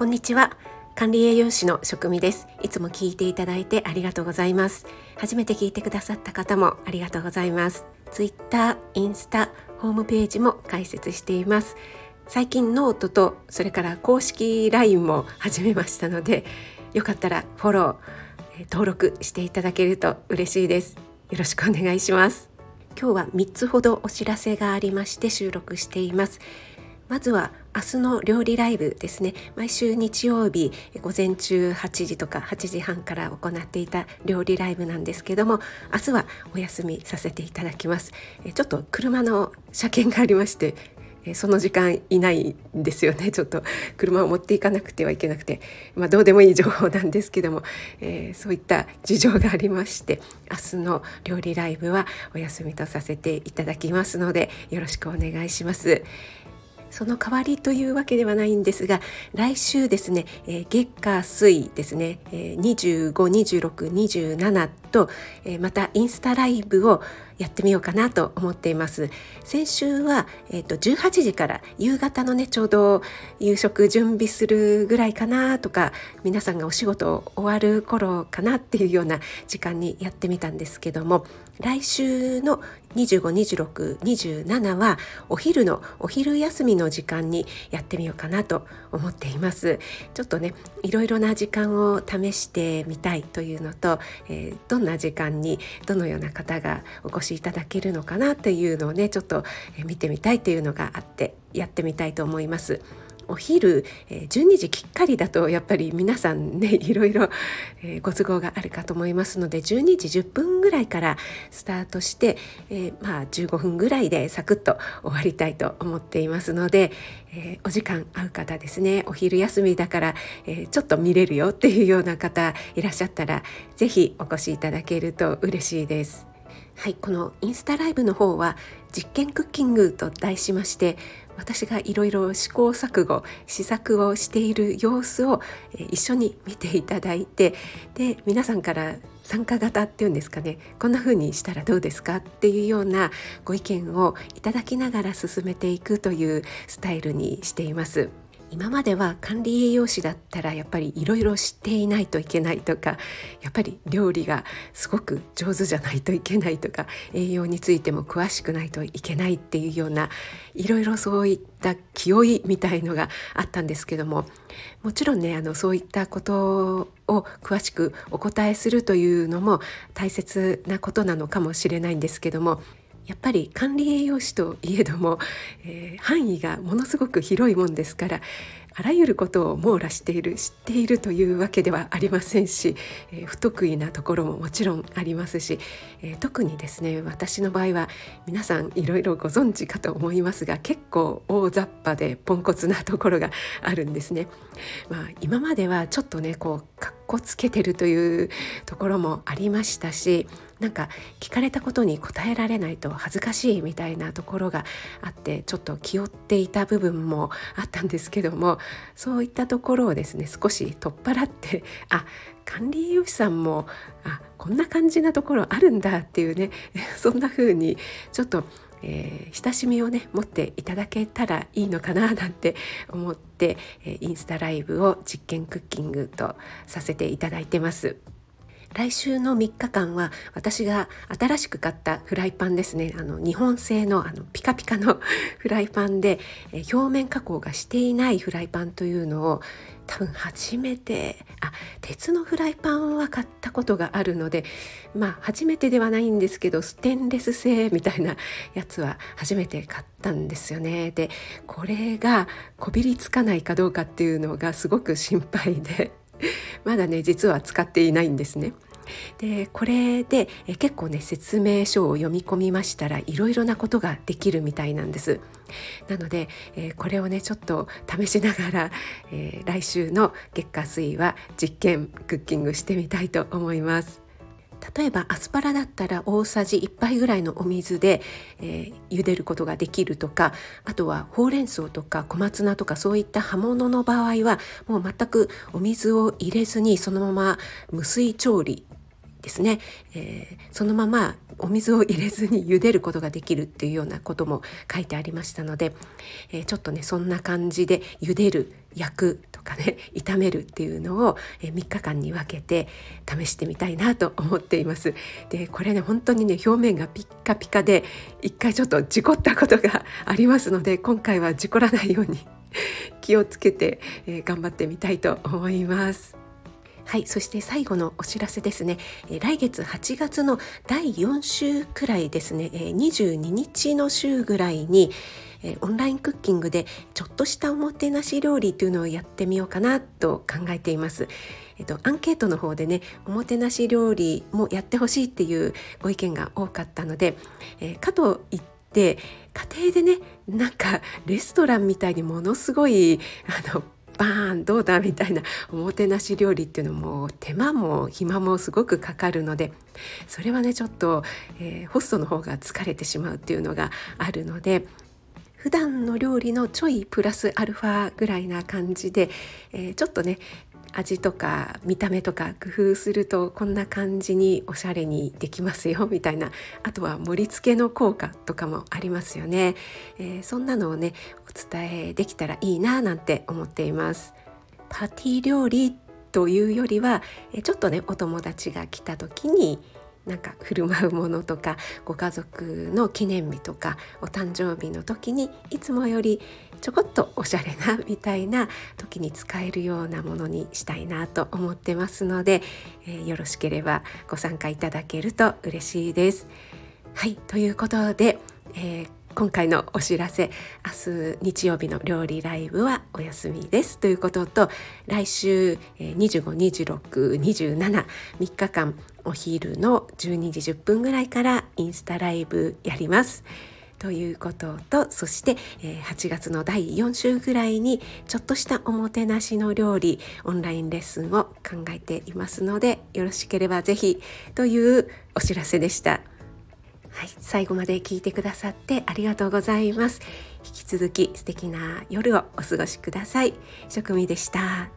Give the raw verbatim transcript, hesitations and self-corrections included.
こんにちは。管理栄養士の食味です。いつも聞いていただいてありがとうございます。初めて聞いてくださった方もありがとうございます。Twitter、インスタ、ホームページも開設しています。最近ノートとそれから公式 ライン も始めましたので、よかったらフォロー、登録していただけると嬉しいです。よろしくお願いします。今日はみっつほどお知らせがありまして収録しています。まずは明日の料理ライブですね。毎週日曜日午前中はちじとかはちじはんから行っていた料理ライブなんですけども、明日はお休みさせていただきます。ちょっと車の車検がありまして、その時間いないんですよね。ちょっと車を持っていかなくてはいけなくて、まあ、どうでもいい情報なんですけども、えー、そういった事情がありまして、明日の料理ライブはお休みとさせていただきますので、よろしくお願いします。その代わりというわけではないんですが、来週ですね、えー、月火水ですね、えー、にじゅうご、にじゅうろく、にじゅうしちと、えー、またインスタライブをやってみようかなと思っています。先週は、えー、とじゅうはちじから夕方のね、ちょうど夕食準備するぐらいかなとか、皆さんがお仕事終わる頃かなっていうような時間にやってみたんですけども、来週のにじゅうご、にじゅうろく、にじゅうしちはお昼のお昼休みの時間にやってみようかなと思っています。ちょっとね、いろいろな時間を試してみたいというのと、えー、どんな時間にどのような方がお越しいただけるのかなというのをね、ちょっと見てみたいというのがあって、やってみたいと思います。お昼じゅうにじきっかりだと、やっぱり皆さんね、いろいろご都合があるかと思いますので、じゅうにじじゅっぷんぐらいからスタートして、えー、まあじゅうごふんぐらいでサクッと終わりたいと思っていますので、えー、お時間合う方ですね、お昼休みだから、えー、ちょっと見れるよっていうような方いらっしゃったら、ぜひお越しいただけると嬉しいです。はい、このインスタライブの方は実験クッキングと題しまして、私がいろいろ試行錯誤、試作をしている様子を一緒に見ていただいて、で、皆さんから参加型っていうんですかね、こんな風にしたらどうですかっていうようなご意見をいただきながら進めていくというスタイルにしています。今までは管理栄養士だったら、やっぱりいろいろ知っていないといけないとか、やっぱり料理がすごく上手じゃないといけないとか、栄養についても詳しくないといけないっていうような、いろいろそういった気負いみたいのがあったんですけども、もちろんね、あのそういったことを詳しくお答えするというのも大切なことなのかもしれないんですけども、やっぱり管理栄養士といえども、えー、範囲がものすごく広いもんですから、あらゆることを網羅している、知っているというわけではありませんし、えー、不得意なところももちろんありますし、えー、特にですね、私の場合は皆さんいろいろご存知かと思いますが、結構大雑把でポンコツなところがあるんですね。まあ、今まではちょっとね、こうかっこつけてるというところもありましたし、なんか聞かれたことに答えられないと恥ずかしいみたいなところがあって、ちょっと気負っていた部分もあったんですけども、そういったところをですね、少し取っ払って、あ、管理栄養士さんもあこんな感じなところあるんだっていうね、そんな風にちょっと、えー、親しみをね、持っていただけたらいいのかななんて思って、えー、インスタライブを実験クッキングとさせていただいてます。来週のみっかかんは、私が新しく買ったフライパンですね、あの日本製の、あのピカピカのフライパンで、え表面加工がしていないフライパンというのを、多分初めて、あ、鉄のフライパンは買ったことがあるので、まあ初めてではないんですけど、ステンレス製みたいなやつは初めて買ったんですよね。で、これがこびりつかないかどうかっていうのがすごく心配で、まだね、実は使っていないんですね。で、これでえ結構ね、説明書を読み込みましたら、いろいろなことができるみたいなんです。なので、えー、これをね、ちょっと試しながら、えー、来週の月火水は実験クッキングしてみたいと思います。例えばアスパラだったら大さじいっぱいぐらいのお水で、えー、茹でることができるとか、あとはほうれん草とか小松菜とか、そういった葉物の場合はもう全くお水を入れずに、そのまま無水調理ですね、えー、そのままお水を入れずに茹でることができるっていうようなことも書いてありましたので、えー、ちょっとね、そんな感じで茹でる、焼くととかね、炒めるっていうのをみっかかんに分けて試してみたいなと思っています。でこれね本当にね表面がピッカピカで一回ちょっと事故ったことがありますので、今回は事故らないように気をつけて、えー、頑張ってみたいと思います。はい、そして最後のお知らせですね。来月はちがつのだいよん週くらいですね、にじゅうににちの週ぐらいにオンラインクッキングでちょっとしたおもてなし料理というのをやってみようかなと考えています。えっと、アンケートの方でね、おもてなし料理もやってほしいっていうご意見が多かったので、えー、かといってで家庭でねなんかレストランみたいにものすごいあのバーンどうだみたいなおもてなし料理っていうのも手間も暇もすごくかかるので、それはねちょっと、えー、ホストの方が疲れてしまうっていうのがあるので、普段の料理のちょいプラスアルファぐらいな感じで、えー、ちょっとね味とか見た目とか工夫するとこんな感じにおしゃれにできますよみたいな、あとは盛り付けの効果とかもありますよね、えー、そんなのをねお伝えできたらいいななんて思っています。パーティー料理というよりはちょっとねお友達が来た時になんか振る舞うものとか、ご家族の記念日とかお誕生日の時にいつもよりちょこっとおしゃれなみたいな時に使えるようなものにしたいなと思ってますので、えー、よろしければご参加いただけると嬉しいです。はいということで、えー、今回のお知らせ、明日日曜日の料理ライブはお休みですということと、来週にじゅうご、にじゅうろく、にじゅうしち みっかかんお昼のじゅうにじじゅっぷんぐらいからインスタライブやりますということと、そしてはちがつのだいよん週ぐらいにちょっとしたおもてなしの料理オンラインレッスンを考えていますので、よろしければぜひというお知らせでした。はい、最後まで聞いてくださってありがとうございます。引き続き素敵な夜をお過ごしください。しょくみでした。